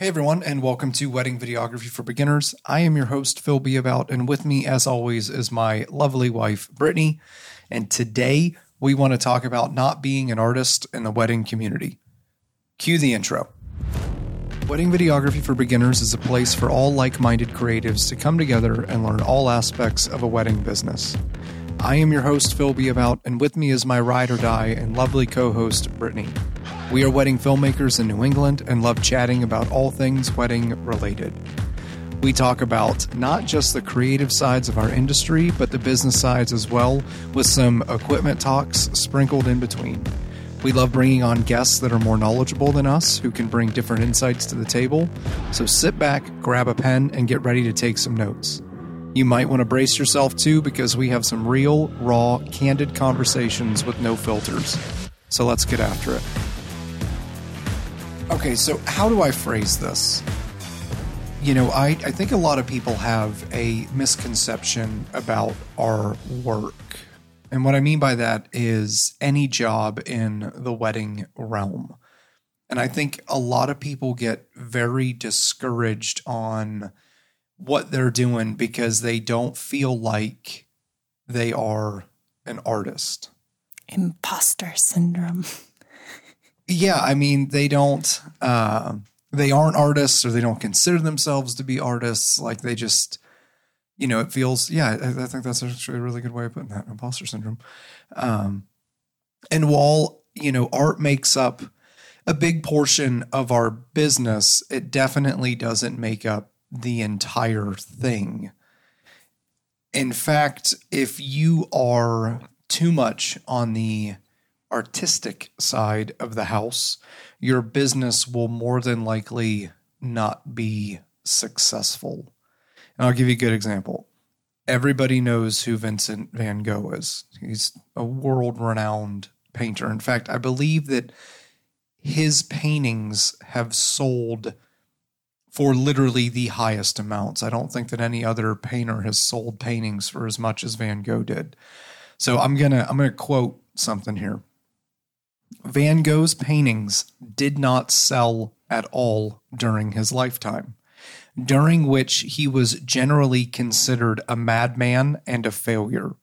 Hey everyone, and welcome to Wedding Videography for Beginners. I am your host, Phil Beabout, and with me, as always, is my lovely wife, Brittany. And today, we want to talk about not being an artist in the wedding community. Cue the intro. Wedding Videography for Beginners is a place for all like-minded creatives to come together and learn all aspects of a wedding business. I am your host, Phil Beabout, and with me is my ride or die and lovely co-host, Brittany. We are wedding filmmakers in New England and love chatting about all things wedding related. We talk about not just the creative sides of our industry, but the business sides as well, with some equipment talks sprinkled in between. We love bringing on guests that are more knowledgeable than us, who can bring different insights to the table. So sit back, grab a pen, and get ready to take some notes. You might want to brace yourself too, because we have some real, raw, candid conversations with no filters. So let's get after it. Okay, so how do I phrase this? You know, I think a lot of people have a misconception about our work. And what I mean by that is any job in the wedding realm. And I think a lot of people get very discouraged on what they're doing because they don't feel like they are an artist. Imposter syndrome. Yeah, I mean, they don't, they aren't artists, or they don't consider themselves to be artists. Like, they just, you know, it feels, yeah, I think that's actually a really good way of putting that, imposter syndrome. And while, you know, art makes up a big portion of our business, it definitely doesn't make up the entire thing. In fact, if you are too much on the artistic side of the house, your business will more than likely not be successful. And I'll give you a good example. Everybody knows who Vincent Van Gogh is. He's a world-renowned painter. In fact, I believe that his paintings have sold for literally the highest amounts. I don't think that any other painter has sold paintings for as much as Van Gogh did. So I'm gonna quote something here. Van Gogh's paintings did not sell at all during his lifetime, during which he was generally considered a madman and a failure.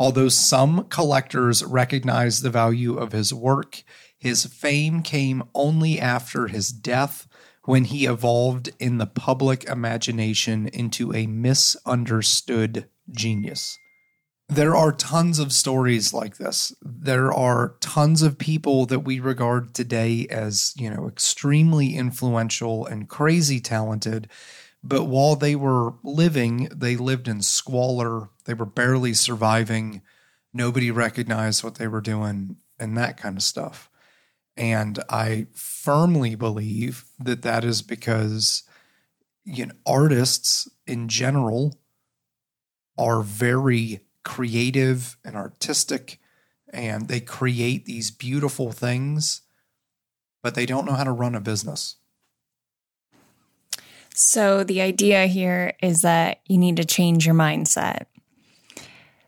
Although some collectors recognized the value of his work, his fame came only after his death, when he evolved in the public imagination into a misunderstood genius. There are tons of stories like this. There are tons of people that we regard today as, you know, extremely influential and crazy talented, but while they were living, they lived in squalor. They were barely surviving. Nobody recognized what they were doing and that kind of stuff. And I firmly believe that that is because, you know, artists in general are very creative and artistic, and they create these beautiful things, but they don't know how to run a business. So the idea here is that you need to change your mindset.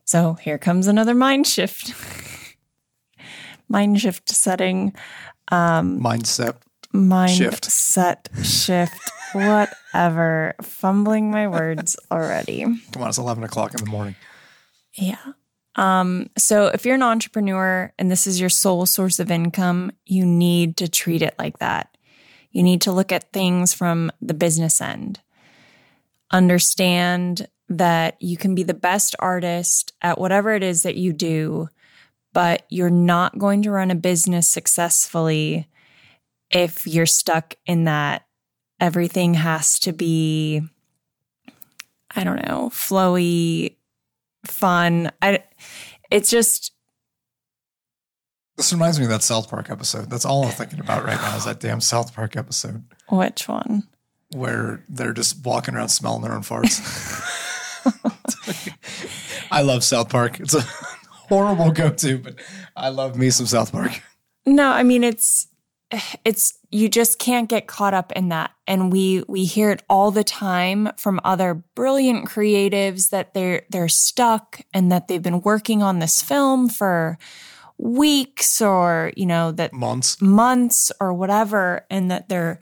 So here comes another mind shift. Mindset shift. Whatever. Fumbling my words already. Come on, it's 11 o'clock in the morning. Yeah. So if you're an entrepreneur and this is your sole source of income, you need to treat it like that. You need to look at things from the business end. Understand that you can be the best artist at whatever it is that you do, but you're not going to run a business successfully if you're stuck in that everything has to be, I don't know, flowy, fun. It's just. This reminds me of that South Park episode. That's all I'm thinking about right now, is that damn South Park episode. Which one? Where they're just walking around smelling their own farts. I love South Park. It's a horrible go-to, but I love me some South Park. No, I mean, it's you just can't get caught up in that. And we hear it all the time from other brilliant creatives that they're stuck and that they've been working on this film for weeks or, you know, that months or whatever, and that they're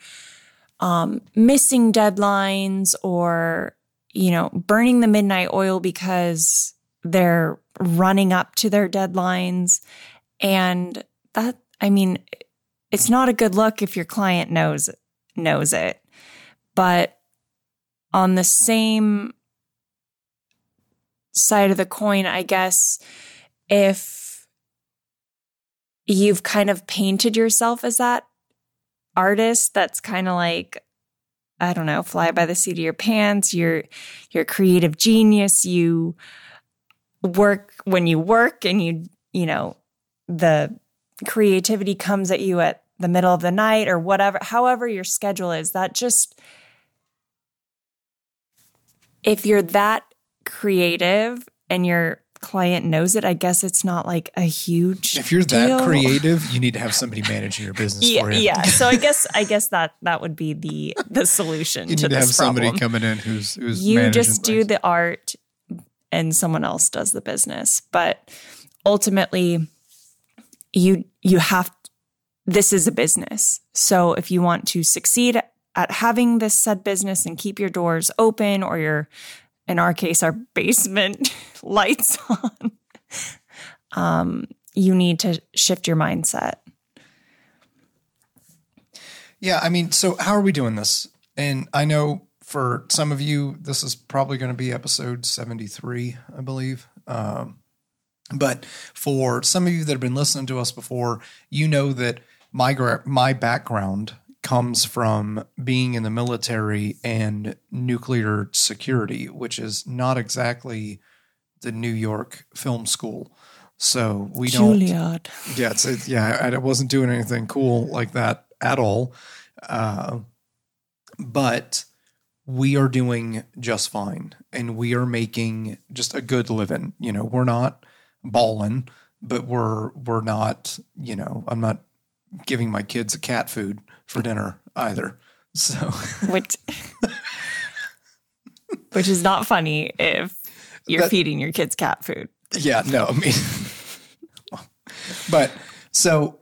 missing deadlines or, you know, burning the midnight oil because they're running up to their deadlines. And that, I mean, it's not a good look if your client knows it. But on the same side of the coin, I guess, if you've kind of painted yourself as that artist that's kind of like, I don't know, fly by the seat of your pants, you're a creative genius, you work when you work, and you know, the creativity comes at you at the middle of the night or whatever, however your schedule is, that just, if you're that creative and your client knows it, I guess it's not like a huge If you're that deal. Creative, you need to have somebody managing your business for you. Yeah. So I guess that would be the solution to this problem. You need to have somebody coming in who's you managing just do things. The art and someone else does the business. But ultimately you have to, this is a business. So if you want to succeed at having this said business and keep your doors open or your, in our case, our basement lights on, you need to shift your mindset. Yeah. I mean, so how are we doing this? And I know for some of you, this is probably going to be episode 73, I believe. But for some of you that have been listening to us before, you know that my background comes from being in the military and nuclear security, which is not exactly the New York film school. So we don't... Juilliard. Yeah, I wasn't doing anything cool like that at all. But we are doing just fine, and we are making just a good living. You know, we're not balling, but we're not, you know, I'm not giving my kids a cat food for dinner either. So which is not funny if you're feeding your kids cat food. Yeah, no, I mean, but so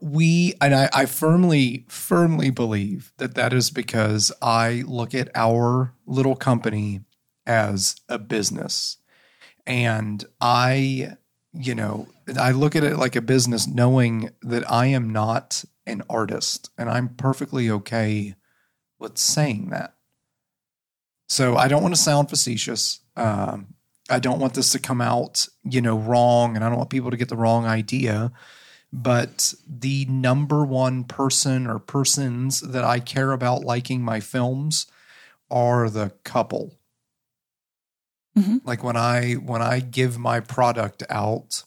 I firmly believe that is because I look at our little company as a business, and I look at it like a business, knowing that I am not an artist, and I'm perfectly okay with saying that. So I don't want to sound facetious. I don't want this to come out, you know, wrong, and I don't want people to get the wrong idea. But the number one person or persons that I care about liking my films are the couple. Mm-hmm. Like when I give my product out,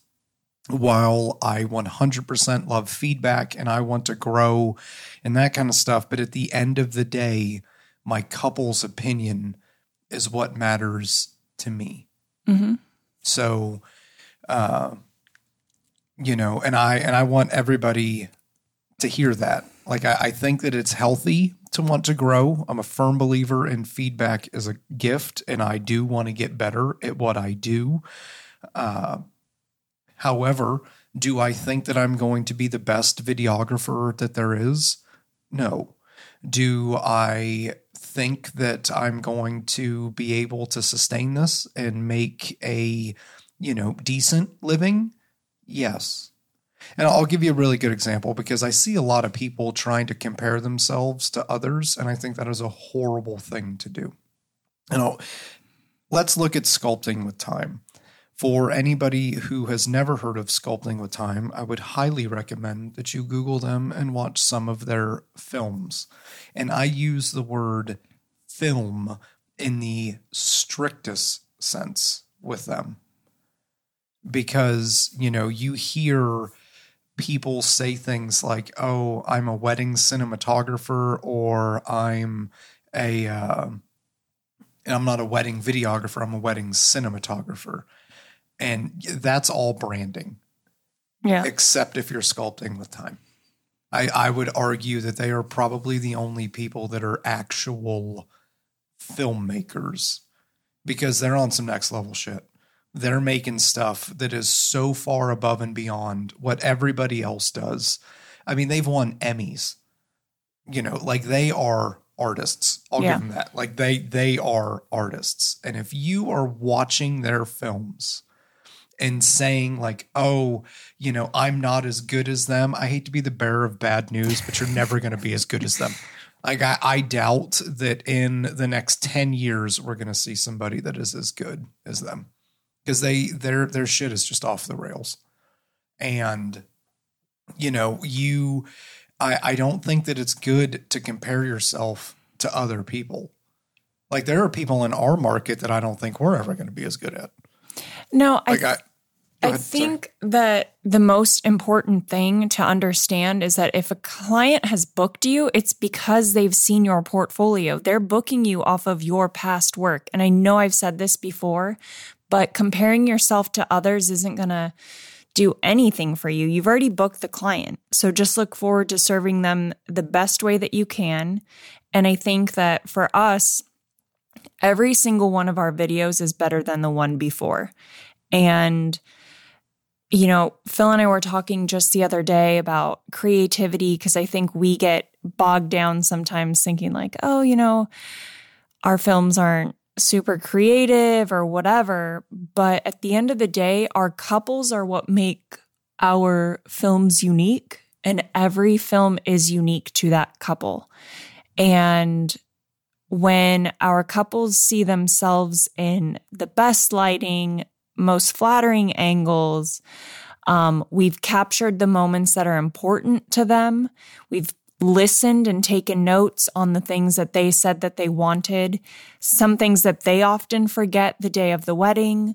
while I 100% love feedback and I want to grow and that kind of stuff, but at the end of the day, my couple's opinion is what matters to me. Mm-hmm. So, you know, and I want everybody to hear that. Like I think that it's healthy to want to grow. I'm a firm believer in feedback as a gift, and I do want to get better at what I do. However, do I think that I'm going to be the best videographer that there is? No. Do I think that I'm going to be able to sustain this and make a, you know, decent living? Yes. And I'll give you a really good example, because I see a lot of people trying to compare themselves to others, and I think that is a horrible thing to do. You know, let's look at Sculpting with Time. For anybody who has never heard of Sculpting with Time, I would highly recommend that you Google them and watch some of their films. And I use the word film in the strictest sense with them, because, you know, you hear people say things like, oh, I'm a wedding cinematographer, or I'm not a wedding videographer, I'm a wedding cinematographer. And that's all branding. Yeah. Except if you're Sculpting with Time. I would argue that they are probably the only people that are actual filmmakers, because they're on some next level shit. They're making stuff that is so far above and beyond what everybody else does. I mean, they've won Emmys. You know, like they are artists. I'll give them that. Like they are artists. And if you are watching their films and saying like, oh, you know, I'm not as good as them. I hate to be the bearer of bad news, but you're never going to be as good as them. Like I doubt that in the next 10 years, we're going to see somebody that is as good as them because their shit is just off the rails. And, you know, I don't think that it's good to compare yourself to other people. Like there are people in our market that I don't think we're ever going to be as good at. No, like I think that the most important thing to understand is that if a client has booked you, it's because they've seen your portfolio. They're booking you off of your past work. And I know I've said this before, but comparing yourself to others isn't going to do anything for you. You've already booked the client. So just look forward to serving them the best way that you can. And I think that for us, every single one of our videos is better than the one before. And, you know, Phil and I were talking just the other day about creativity because I think we get bogged down sometimes thinking like, oh, you know, our films aren't super creative or whatever. But at the end of the day, our couples are what make our films unique. And every film is unique to that couple. And when our couples see themselves in the best lighting, most flattering angles, we've captured the moments that are important to them. We've listened and taken notes on the things that they said that they wanted, some things that they often forget the day of the wedding.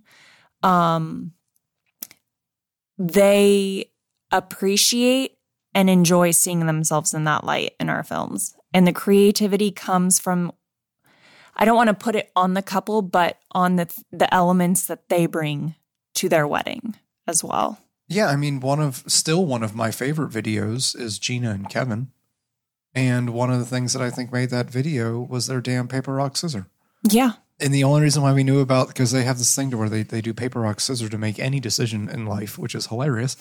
They appreciate and enjoy seeing themselves in that light in our films. And the creativity comes from, I don't want to put it on the couple, but on the elements that they bring to their wedding as well. Yeah, I mean, one of my favorite videos is Gina and Kevin. And one of the things that I think made that video was their damn paper, rock, scissor. Yeah. And the only reason why we knew about, because they have this thing to where they do paper, rock, scissor to make any decision in life, which is hilarious.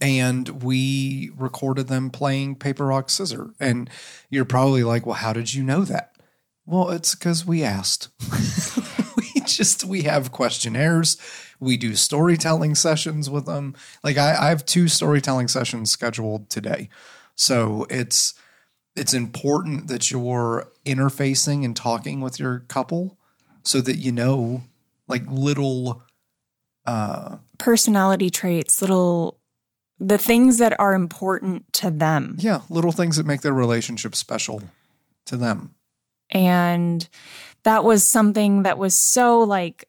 And we recorded them playing paper, rock, scissor. And you're probably like, well, how did you know that? Well, it's because we asked. We have questionnaires. We do storytelling sessions with them. Like I have 2 storytelling sessions scheduled today. So it's important that you're interfacing and talking with your couple so that you know like little personality traits, the things that are important to them. Yeah, little things that make their relationship special to them. And that was something that was so like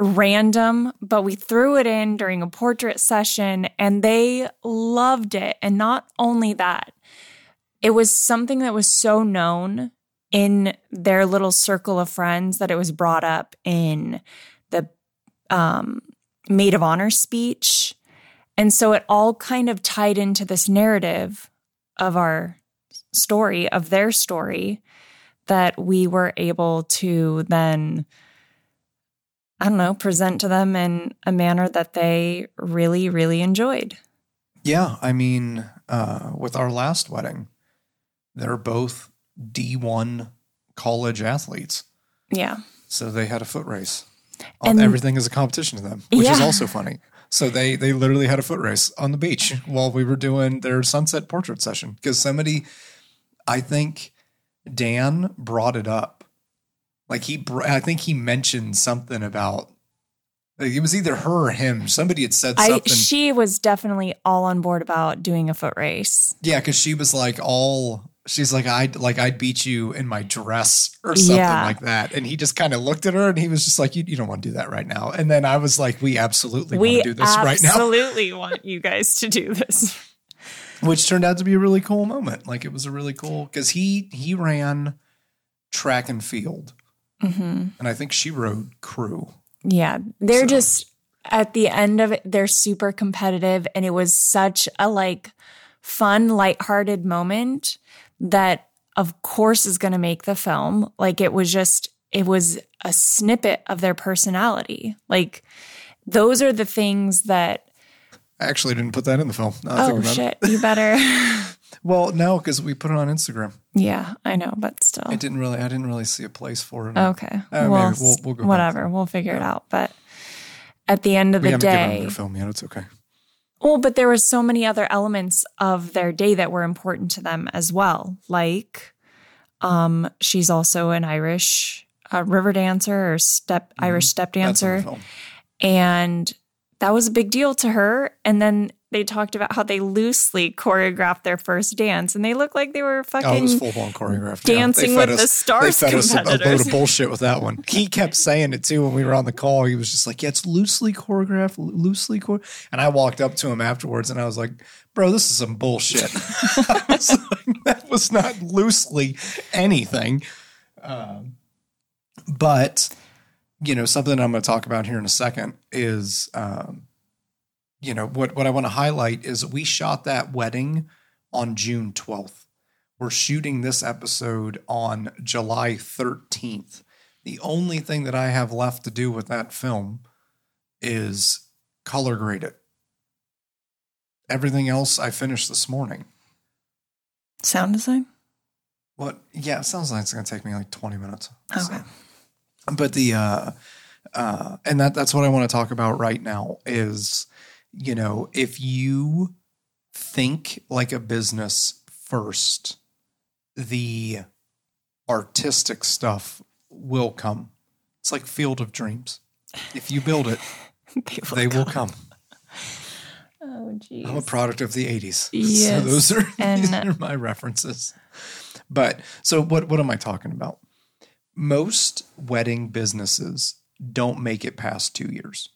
random, but we threw it in during a portrait session and they loved it. And not only that, it was something that was so known in their little circle of friends that it was brought up in the maid of honor speech. And so it all kind of tied into this narrative of our story, of their story, that we were able to then, I don't know, present to them in a manner that they really, really enjoyed. Yeah. I mean, with our last wedding, they're both D1 college athletes. Yeah. So they had a foot race. And everything is a competition to them, which is also funny. So they literally had a foot race on the beach while we were doing their sunset portrait session because somebody, I think Dan brought it up. Like I think he mentioned something about, like it was either her or him. Somebody had said something. She was definitely all on board about doing a foot race. Yeah, because she was like she's like, I'd beat you in my dress or something like that. And he just kind of looked at her and he was just like, you don't want to do that right now. And then I was like, we absolutely want to do this right now. We absolutely want you guys to do this. Which turned out to be a really cool moment. Like it was a really cool, because he ran track and field. Mm-hmm. And I think she rode crew. Yeah. They're just, at the end of it, they're super competitive. And it was such a like fun, lighthearted moment that of course is going to make the film. Like it was a snippet of their personality. Like those are the things that. I actually didn't put that in the film. No, oh shit. You better. Well, no, because we put it on Instagram. Yeah, I know, but still. I didn't really see a place for it. Okay. Well, maybe we'll go whatever. Back. We'll figure it out. But at the end of the day. We haven't given them their film yet. It's okay. Well, but there were so many other elements of their day that were important to them as well. Like, she's also an Irish river dancer or Irish step dancer. And that was a big deal to her. And then they talked about how they loosely choreographed their first dance, and they looked like they were fucking it was full-blown choreographed. Dancing with the Stars competitors. They fed us a load of bullshit with that one. He kept saying it, too, when we were on the call. He was just like, yeah, it's loosely choreographed, loosely choreographed. And I walked up to him afterwards, and I was like, bro, this is some bullshit. I was like, that was not loosely anything. But, you know, something I'm going to talk about here in a second is you know, what I want to highlight is we shot that wedding on June 12th. We're shooting this episode on July 13th. The only thing that I have left to do with that film is color grade it. Everything else I finished this morning. Sound design? What? Yeah, sound design's going to take me like 20 minutes. Okay. So. But and that's what I want to talk about right now is, you know, if you think like a business first, the artistic stuff will come. It's like Field of Dreams. If you build it, they will come. Oh, geez. I'm a product of the 80s. Yes. So these are my references. But so what am I talking about? Most wedding businesses don't make it past 2 years.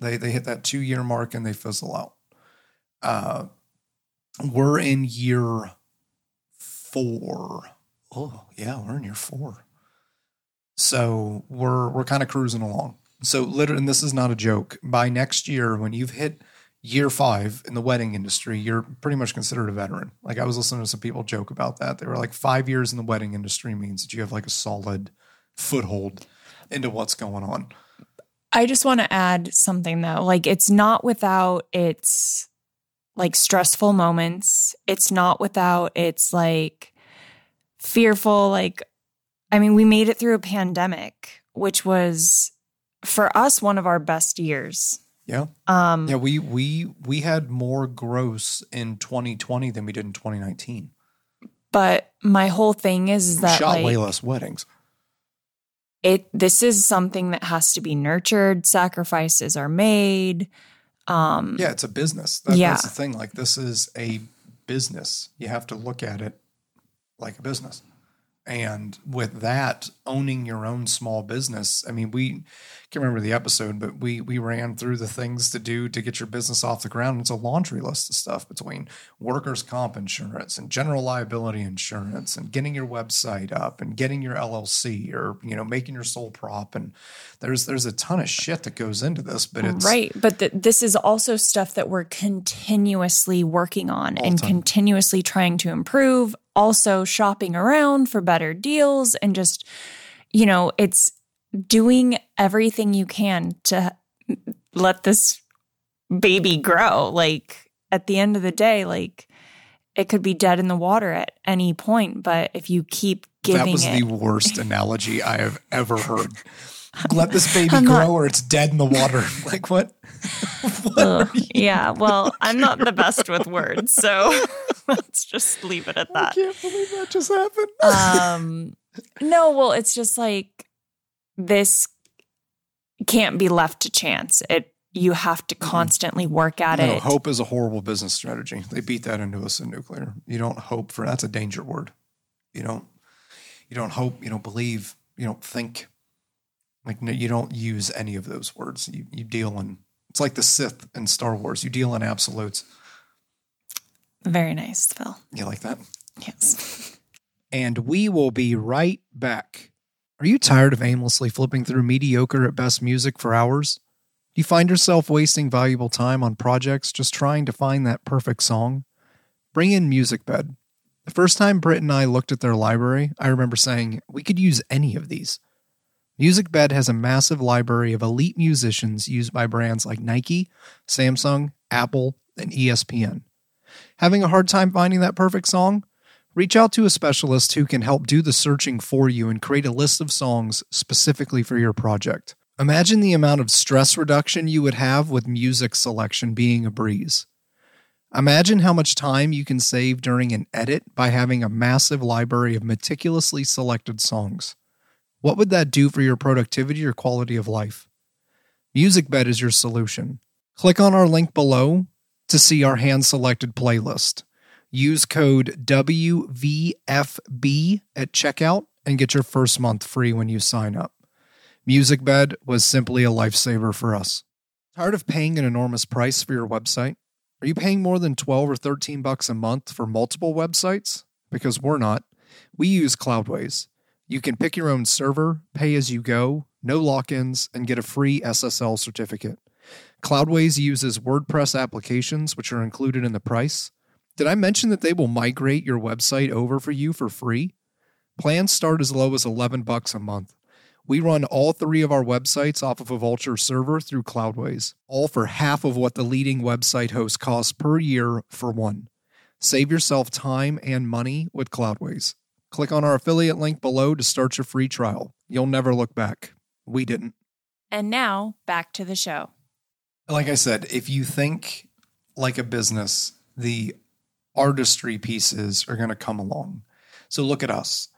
They hit that 2 year mark and they fizzle out. We're in year four. Oh yeah, we're in year four. So we're kind of cruising along. So literally, and this is not a joke. By next year, when you've hit year five in the wedding industry, you're pretty much considered a veteran. Like I was listening to some people joke about that. They were like, 5 years in the wedding industry means that you have like a solid foothold into what's going on. I just want to add something, though. Like, it's not without its, like, stressful moments. It's not without its, like, fearful, like, I mean, we made it through a pandemic, which was, for us, one of our best years. Yeah. Yeah, we had more gross in 2020 than we did in 2019. But my whole thing is that, shot way less weddings. This is something that has to be nurtured. Sacrifices are made. Yeah, it's a business. That's the thing. Like, this is a business. You have to look at it like a business. And with that, owning your own small business. I mean, we can't remember the episode, but we ran through the things to do to get your business off the ground. It's a laundry list of stuff between workers' comp insurance and general liability insurance and getting your website up and getting your LLC or, you know, making your sole prop. And there's a ton of shit that goes into this, but it's right. But this is also stuff that we're continuously working on and continuously trying to improve. Also shopping around for better deals and just, you know, it's doing everything you can to let this baby grow. Like, at the end of the day, like, it could be dead in the water at any point, but if you keep giving it. That was the worst analogy I have ever heard. Let this baby grow or it's dead in the water. Like, what? Yeah, well, I'm not the best with words, so let's just leave it at that. I can't believe that just happened. No, well, it's just like, this can't be left to chance. You have to constantly work at it. Hope is a horrible business strategy. They beat that into us in nuclear. You don't hope for, that's a danger word. You don't hope, you don't believe, you don't think. Like, no, you don't use any of those words. You deal in, it's like the Sith in Star Wars. You deal in absolutes. Very nice, Phil. You like that? Yes. And we will be right back. Are you tired of aimlessly flipping through mediocre at best music for hours? Do you find yourself wasting valuable time on projects just trying to find that perfect song? Bring in MusicBed. The first time Britt and I looked at their library, I remember saying, we could use any of these. MusicBed has a massive library of elite musicians used by brands like Nike, Samsung, Apple, and ESPN. Having a hard time finding that perfect song? Reach out to a specialist who can help do the searching for you and create a list of songs specifically for your project. Imagine the amount of stress reduction you would have with music selection being a breeze. Imagine how much time you can save during an edit by having a massive library of meticulously selected songs. What would that do for your productivity or quality of life? MusicBed is your solution. Click on our link below to see our hand-selected playlist. Use code WVFB at checkout and get your first month free when you sign up. MusicBed was simply a lifesaver for us. Tired of paying an enormous price for your website? Are you paying more than $12 or $13 a month for multiple websites? Because we're not. We use Cloudways. You can pick your own server, pay as you go, no lock-ins, and get a free SSL certificate. Cloudways uses WordPress applications, which are included in the price. Did I mention that they will migrate your website over for you for free? Plans start as low as $11 a month. We run all three of our websites off of a Vulture server through Cloudways, all for half of what the leading website host costs per year for one. Save yourself time and money with Cloudways. Click on our affiliate link below to start your free trial. You'll never look back. We didn't. And now, back to the show. Like I said, if you think like a business, the artistry pieces are going to come along. So look at us.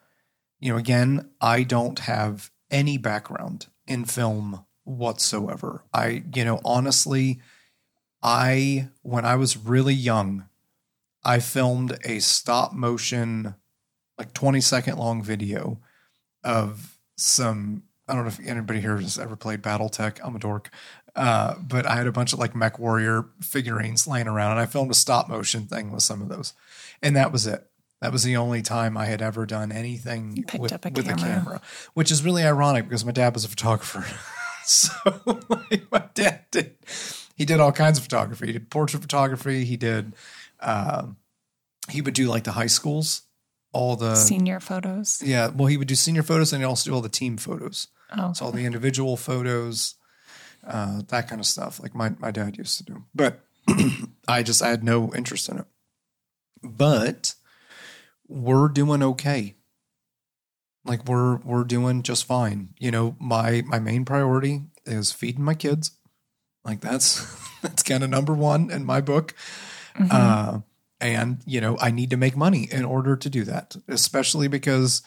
You know, again, I don't have any background in film whatsoever. Honestly, when I was really young, I filmed a stop motion, like 20-second long video of some, I don't know if anybody here has ever played BattleTech. I'm a dork. But I had a bunch of like Mech Warrior figurines laying around, and I filmed a stop motion thing with some of those. And that was it. That was the only time I had ever done anything with a camera, which is really ironic because my dad was a photographer. So like, my dad did all kinds of photography. He did portrait photography. He would do like the high schools, all the senior photos. Yeah. Well, he would do senior photos, and he'd also do all the team photos. Oh, so all the individual photos, that kind of stuff. Like my dad used to do, but I had no interest in it, but we're doing okay. Like we're doing just fine. You know, my main priority is feeding my kids. Like that's kind of number one in my book. Mm-hmm. And you know, I need to make money in order to do that, especially because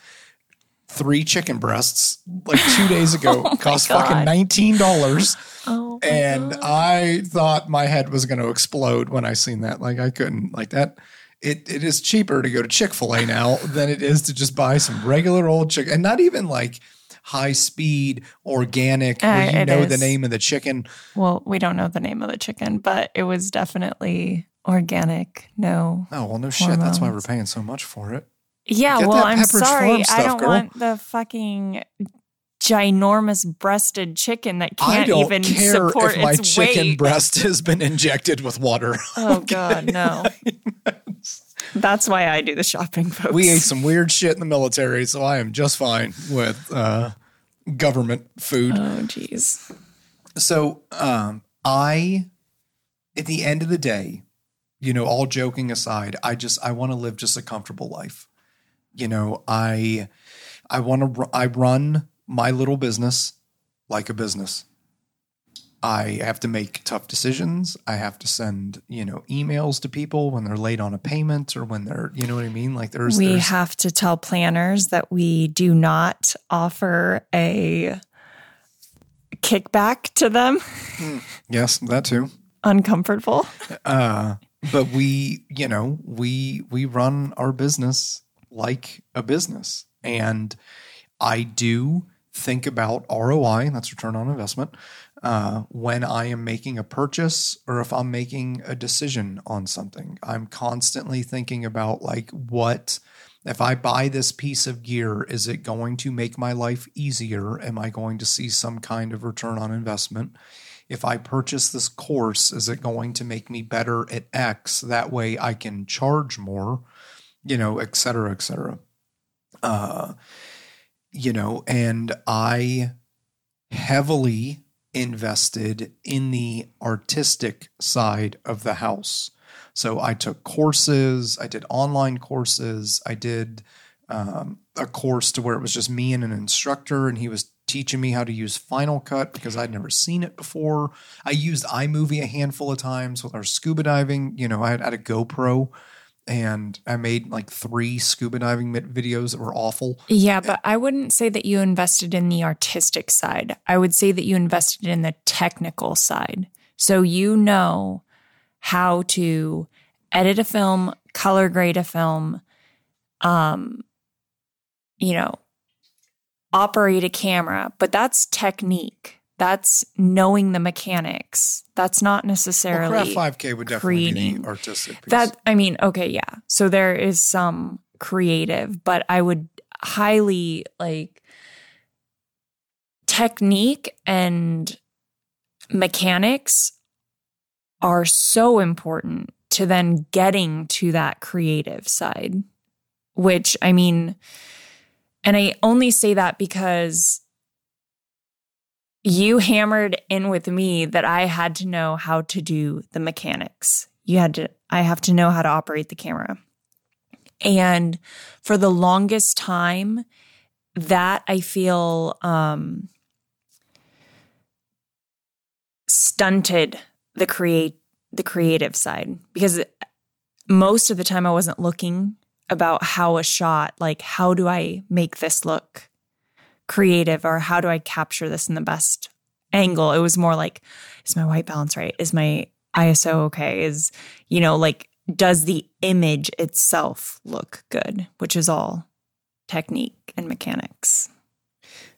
3 chicken breasts like 2 days ago cost fucking $19. And I thought my head was going to explode when I seen that. Like I couldn't like that. It is cheaper to go to Chick-fil-A now than it is to just buy some regular old chicken, and not even like high speed organic. Where you know the name of the chicken. Well, we don't know the name of the chicken, but it was definitely organic. No hormones. Shit. That's why we're paying so much for it. Yeah. Get well, I'm sorry. I don't want the fucking ginormous breasted chicken that can't even support its weight. I don't care if my chicken breast has been injected with water. Oh okay? God, no. That's why I do the shopping, folks. We ate some weird shit in the military, so I am just fine with government food. Oh, geez. So at the end of the day, you know, all joking aside, I want to live just a comfortable life. You know, I run my little business like a business. I have to make tough decisions. I have to send, you know, emails to people when they're late on a payment or when they're, you know what I mean? Like we have to tell planners that we do not offer a kickback to them. Yes, that too. Uncomfortable. But we run our business like a business, and I do think about ROI, that's return on investment, when I am making a purchase or if I'm making a decision on something. I'm constantly thinking about like, what if I buy this piece of gear, is it going to make my life easier? Am I going to see some kind of return on investment? If I purchase this course, is it going to make me better at X? That way I can charge more, you know, et cetera, et cetera. You know, and I heavily invested in the artistic side of the house. So I took courses, I did online courses, I did a course to where it was just me and an instructor, and he was teaching me how to use Final Cut because I'd never seen it before. I used iMovie a handful of times with our scuba diving. You know, I had a GoPro and I made like 3 scuba diving videos that were awful. Yeah, but I wouldn't say that you invested in the artistic side. I would say that you invested in the technical side. So you know how to edit a film, color grade a film, you know, operate a camera, but that's technique. That's knowing the mechanics. That's not necessarily Craft 5K would definitely be the artistic piece. That, I mean, okay, yeah. So there is some creative, but I would highly like technique and mechanics are so important to then getting to that creative side, which I mean. And I only say that because you hammered in with me that I had to know how to do the mechanics. I have to know how to operate the camera. And for the longest time, that I feel stunted the creative side, because most of the time I wasn't looking about how a shot, like how do I make this look creative, or how do I capture this in the best angle? It was more like, is my white balance right? Is my ISO okay? Is, you know, like, does the image itself look good? Which is all technique and mechanics.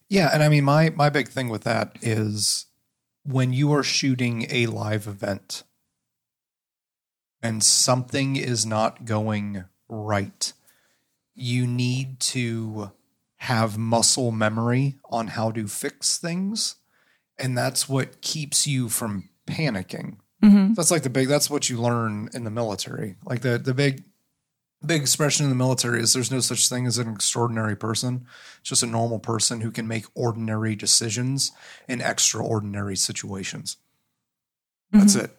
Yeah. And I mean, my big thing with that is when you are shooting a live event and something is not going right, you need to have muscle memory on how to fix things. And that's what keeps you from panicking. Mm-hmm. That's like that's what you learn in the military. Like the big expression in the military is there's no such thing as an extraordinary person. It's just a normal person who can make ordinary decisions in extraordinary situations. Mm-hmm. That's it.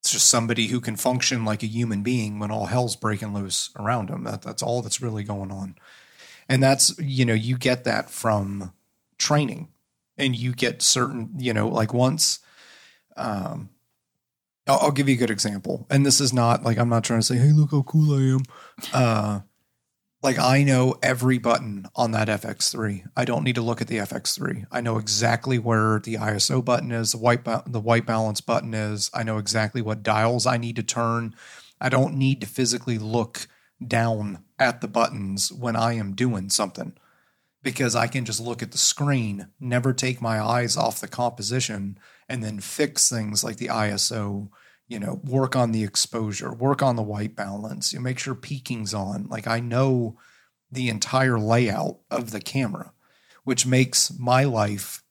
It's just somebody who can function like a human being when all hell's breaking loose around them. That's all that's really going on. And that's, you know, you get that from training, and you get certain, you know, like once, I'll give you a good example. And this is not like, I'm not trying to say, hey, look how cool I am. Like I know every button on that FX3. I don't need to look at the FX3. I know exactly where the ISO button is, the white balance button is. I know exactly what dials I need to turn. I don't need to physically look down at the buttons when I am doing something, because I can just look at the screen, never take my eyes off the composition, and then fix things like the ISO. You know, work on the exposure, work on the white balance, you make sure peaking's on. Like I know the entire layout of the camera, which makes my life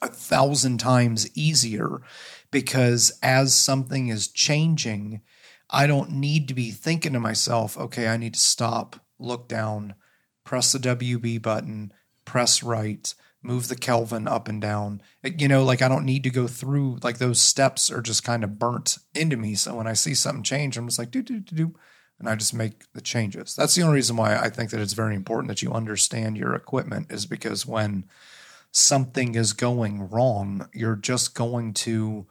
1,000 times easier, because as something is changing, I don't need to be thinking to myself, okay, I need to stop, look down, press the WB button, press right, move the Kelvin up and down. You know, like I don't need to go through, like those steps are just kind of burnt into me. So when I see something change, I'm just like, do. And I just make the changes. That's the only reason why I think that it's very important that you understand your equipment, is because when something is going wrong, you're just going to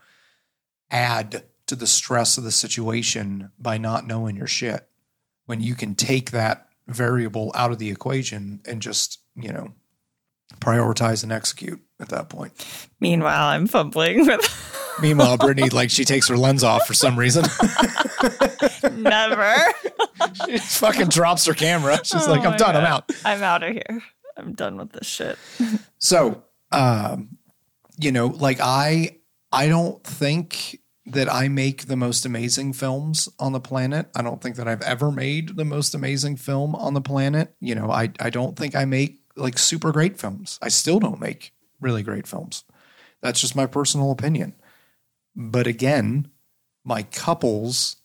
add to the stress of the situation by not knowing your shit. When you can take that variable out of the equation and just, you know, prioritize and execute at that point. Meanwhile, I'm fumbling with. Meanwhile, Brittany, like, she takes her lens off for some reason. Never. She fucking drops her camera. She's like, I'm done. God. I'm out. I'm out of here. I'm done with this shit. So, you know, like I don't think that I make the most amazing films on the planet. I don't think that I've ever made the most amazing film on the planet. You know, I don't think I make like super great films. I still don't make really great films. That's just my personal opinion. But again, my couples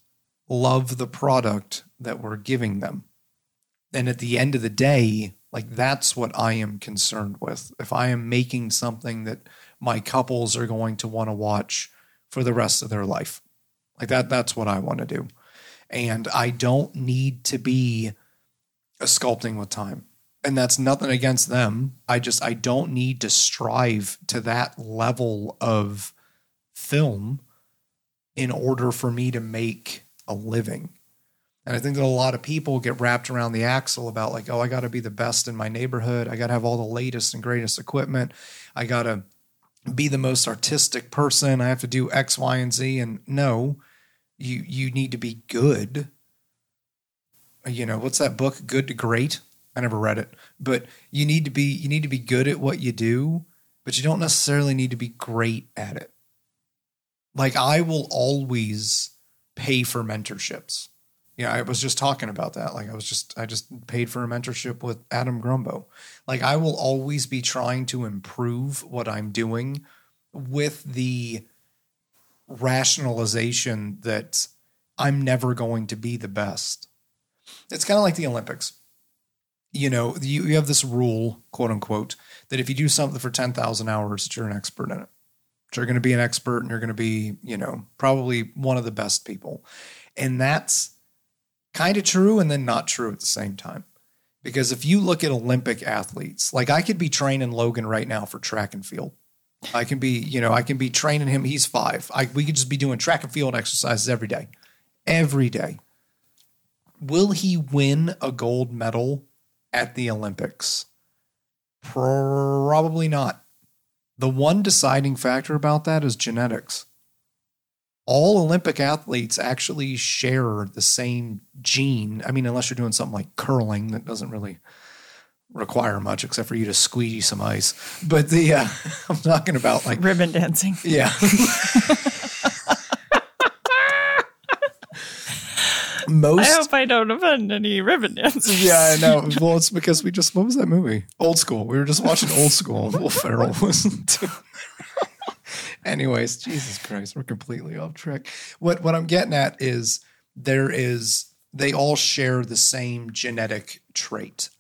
love the product that we're giving them. And at the end of the day, like that's what I am concerned with. If I am making something that my couples are going to want to watch for the rest of their life, Like that's what I want to do. And I don't need to be a Sculpting with Time. And that's nothing against them. I don't need to strive to that level of film in order for me to make a living. And I think that a lot of people get wrapped around the axle about like, oh, I got to be the best in my neighborhood. I got to have all the latest and greatest equipment. I got to be the most artistic person. I have to do X, Y, and Z. And no, you need to be good. You know, what's that book? Good to Great. I never read it, but you need to be good at what you do, but you don't necessarily need to be great at it. Like I will always pay for mentorships. Yeah, I was just talking about that. Like I just paid for a mentorship with Adam Grumbo. Like I will always be trying to improve what I'm doing with the rationalization that I'm never going to be the best. It's kind of like the Olympics. You know, you have this rule, quote unquote, that if you do something for 10,000 hours, you're an expert in it. So you're going to be an expert and you're going to be, you know, probably one of the best people. And that's kind of true and then not true at the same time. Because if you look at Olympic athletes, like I could be training Logan right now for track and field. I can be training him. He's 5. We could just be doing track and field exercises every day. Every day. Will he win a gold medal at the Olympics? Probably not. The one deciding factor about that is genetics. All Olympic athletes actually share the same gene. I mean, unless you're doing something like curling that doesn't really require much except for you to squeegee some ice. But I'm talking about like ribbon dancing. Yeah. I hope I don't offend any ribbon dancers. Yeah, I know. Well, it's because what was that movie? Old School. We were just watching Old School. Will Ferrell wasn't. Anyways, Jesus Christ, we're completely off track. What I'm getting at is they all share the same genetic trait,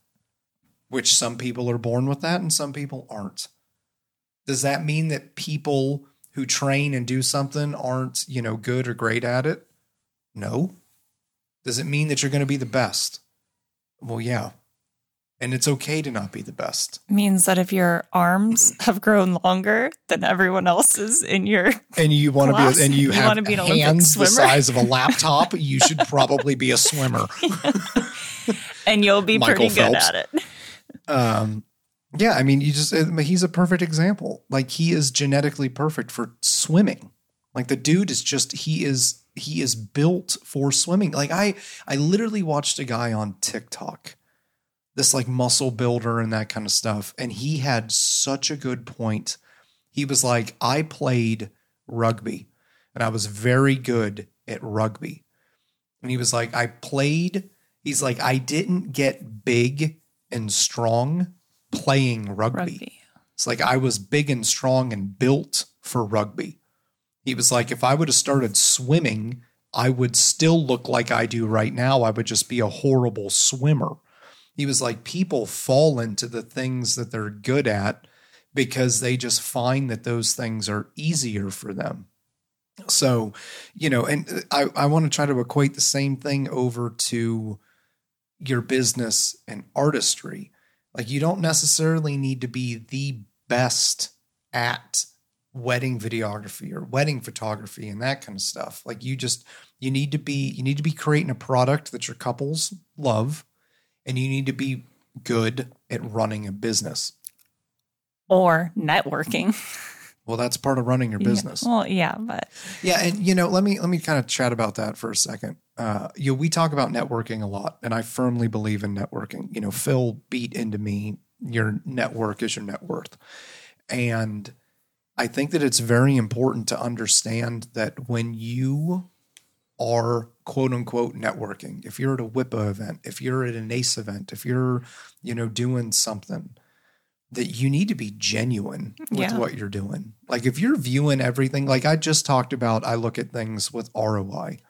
which some people are born with that and some people aren't. Does that mean that people who train and do something aren't, you know, good or great at it? No. Does it mean that you're going to be the best? Well, yeah. And it's okay to not be the best. It means that if your arms have grown longer than everyone else's in your and you want class, to be, and you have to be an hands the size of a laptop, you should probably be a swimmer. And you'll be pretty Phelps. Good at it. Yeah, I mean, he's a perfect example. Like he is genetically perfect for swimming. Like the dude is just he is built for swimming. Like I literally watched a guy on TikTok, this like muscle builder and that kind of stuff. And he had such a good point. He was like, I played rugby and I was very good at rugby. And he was like, he's like, I didn't get big and strong playing rugby. It's like, I was big and strong and built for rugby. He was like, if I would have started swimming, I would still look like I do right now. I would just be a horrible swimmer. He was like, people fall into the things that they're good at because they just find that those things are easier for them. So, you know, and I want to try to equate the same thing over to your business and artistry. Like you don't necessarily need to be the best at wedding videography or wedding photography and that kind of stuff. Like you need to be creating a product that your couples love, and you need to be good at running a business or networking. Well, that's part of running your business. Yeah, well, yeah, but yeah. And you know, let me kind of chat about that for a second. We talk about networking a lot, and I firmly believe in networking. You know, Phil beat into me, your network is your net worth. And I think that it's very important to understand that when you are quote unquote networking, if you're at a WIPA event, if you're at an ACE event, if you're, you know, doing something, that you need to be genuine with what you're doing. Like if you're viewing everything, like I just talked about, I look at things with ROI,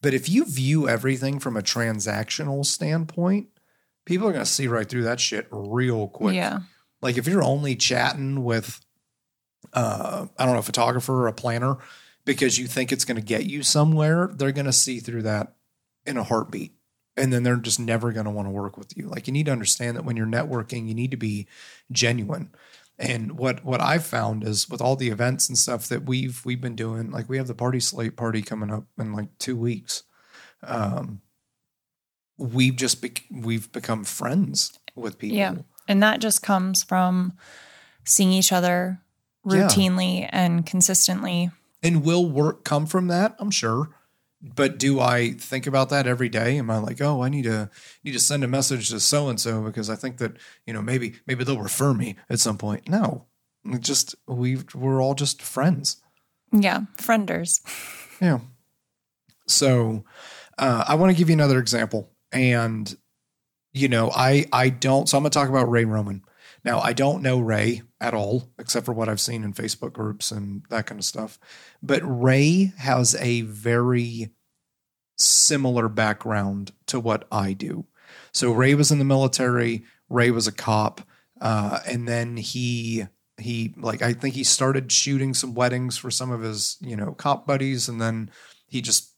but if you view everything from a transactional standpoint, people are going to see right through that shit real quick. Yeah. Like if you're only chatting with, I don't know, a photographer or a planner, because you think it's going to get you somewhere, they're going to see through that in a heartbeat. And then they're just never going to want to work with you. Like, you need to understand that when you're networking, you need to be genuine. And what I've found is with all the events and stuff that we've been doing, like we have the Party Slate party coming up in like 2 weeks. We've become friends with people. Yeah. And that just comes from seeing each other routinely and consistently. And will work come from that? I'm sure. But do I think about that every day? Am I like, oh, I need to send a message to so-and-so because I think that, you know, maybe they'll refer me at some point. No, we're all just friends. Yeah. Frienders. Yeah. So I want to give you another example. And, you know, I'm going to talk about Ray Roman. Now, I don't know Ray at all, except for what I've seen in Facebook groups and that kind of stuff. But Ray has a very similar background to what I do. So Ray was in the military. Ray was a cop. And then he started shooting some weddings for some of his, you know, cop buddies. And then he just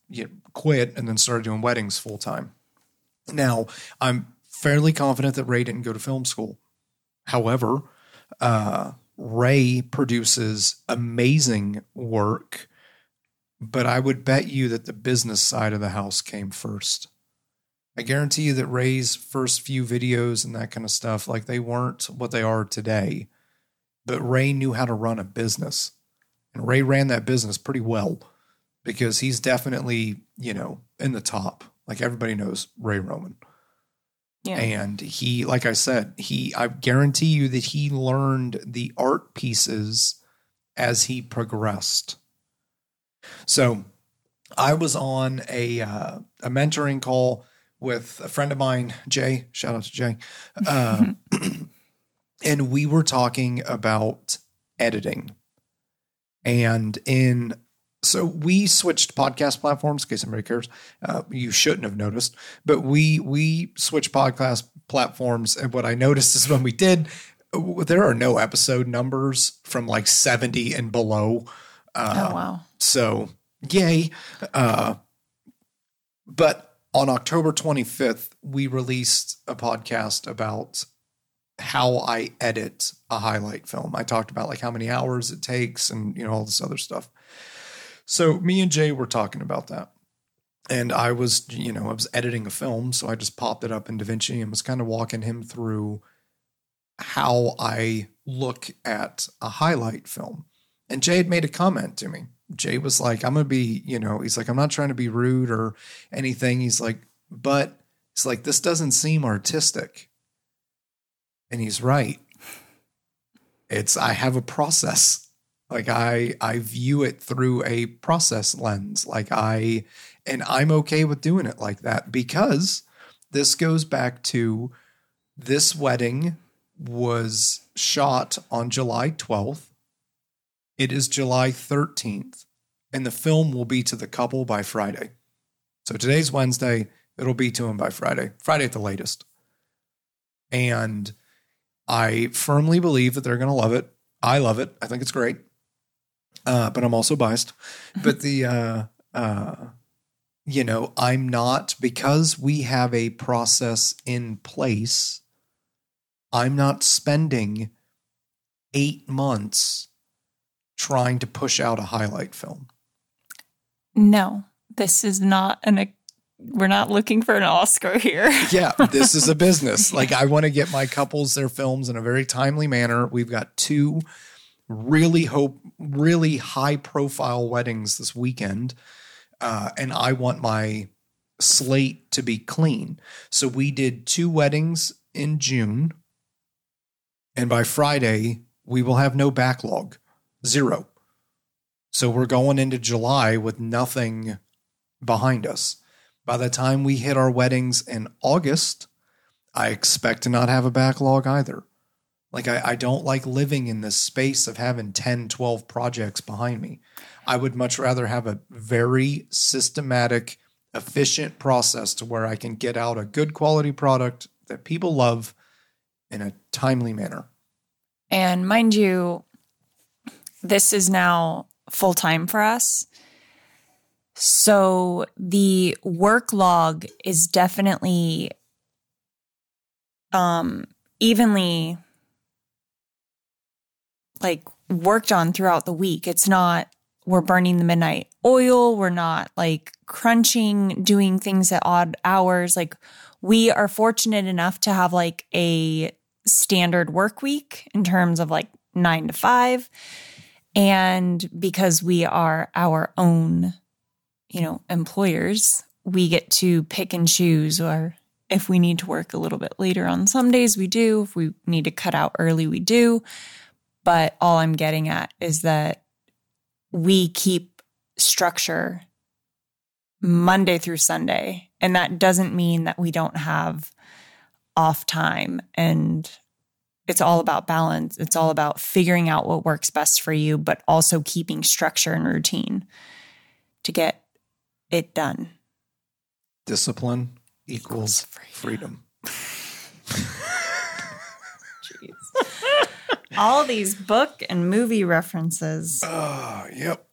quit and then started doing weddings full time. Now, I'm fairly confident that Ray didn't go to film school. However, Ray produces amazing work, but I would bet you that the business side of the house came first. I guarantee you that Ray's first few videos and that kind of stuff, like they weren't what they are today, but Ray knew how to run a business, and Ray ran that business pretty well because he's definitely, you know, in the top. Like everybody knows Ray Roman. Yeah. And he, like I said, I guarantee you that he learned the art pieces as he progressed. So I was on a mentoring call with a friend of mine, Jay, shout out to Jay. And we were talking about editing So we switched podcast platforms, in case anybody cares. You shouldn't have noticed, but we switched podcast platforms. And what I noticed is when we did, there are no episode numbers from like 70 and below. Oh, wow. So yay. But on October 25th, we released a podcast about how I edit a highlight film. I talked about like how many hours it takes and, you know, all this other stuff. So me and Jay were talking about that, and I was editing a film. So I just popped it up in DaVinci and was kind of walking him through how I look at a highlight film. And Jay had made a comment to me. Jay was like, I'm going to be, you know, he's like, I'm not trying to be rude or anything. He's like, but it's like, this doesn't seem artistic. And he's right. I have a process. Like I view it through a process lens, and I'm okay with doing it like that, because this goes back to this wedding was shot on July 12th. It is July 13th, and the film will be to the couple by Friday. So today's Wednesday. It'll be to him by Friday at the latest. And I firmly believe that they're going to love it. I love it. I think it's great. But I'm also biased, but I'm not, because we have a process in place. I'm not spending 8 months trying to push out a highlight film. No, this is not we're not looking for an Oscar here. Yeah, this is a business. Like, I want to get my couples their films in a very timely manner. We've got two really high profile weddings this weekend. And I want my slate to be clean. So we did 2 weddings in June, and by Friday we will have no backlog, 0. So we're going into July with nothing behind us. By the time we hit our weddings in August, I expect to not have a backlog either. Like, I don't like living in this space of having 10, 12 projects behind me. I would much rather have a very systematic, efficient process to where I can get out a good quality product that people love in a timely manner. And mind you, this is now full time for us. So the work log is definitely evenly like worked on throughout the week. It's not we're burning the midnight oil. We're not like crunching, doing things at odd hours. Like we are fortunate enough to have like a standard work week in terms of like 9 to 5. And because we are our own, you know, employers, we get to pick and choose, or if we need to work a little bit later on some days, we do. If we need to cut out early, we do. But all I'm getting at is that we keep structure Monday through Sunday. And that doesn't mean that we don't have off time. And it's all about balance. It's all about figuring out what works best for you, but also keeping structure and routine to get it done. Discipline equals freedom. Jeez. All these book and movie references. Yep.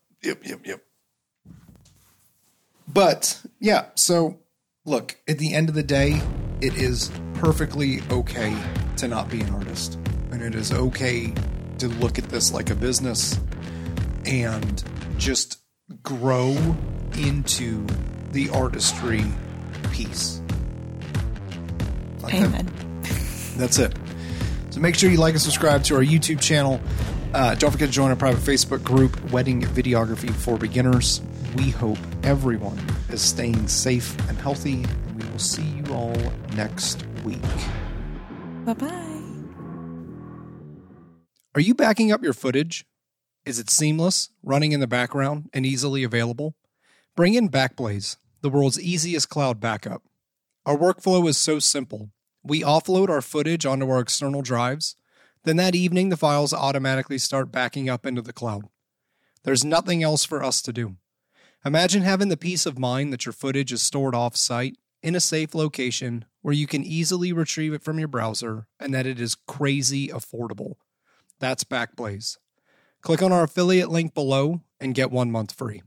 But, yeah, so look, at the end of the day, it is perfectly okay to not be an artist. And it is okay to look at this like a business and just grow into the artistry piece. Like amen. That's it. So make sure you like and subscribe to our YouTube channel. Don't forget to join our private Facebook group, Wedding Videography for Beginners. We hope everyone is staying safe and healthy. And we will see you all next week. Bye-bye. Are you backing up your footage? Is it seamless, running in the background, and easily available? Bring in Backblaze, the world's easiest cloud backup. Our workflow is so simple. We offload our footage onto our external drives. Then that evening, the files automatically start backing up into the cloud. There's nothing else for us to do. Imagine having the peace of mind that your footage is stored off-site in a safe location where you can easily retrieve it from your browser and that it is crazy affordable. That's Backblaze. Click on our affiliate link below and get 1 month free.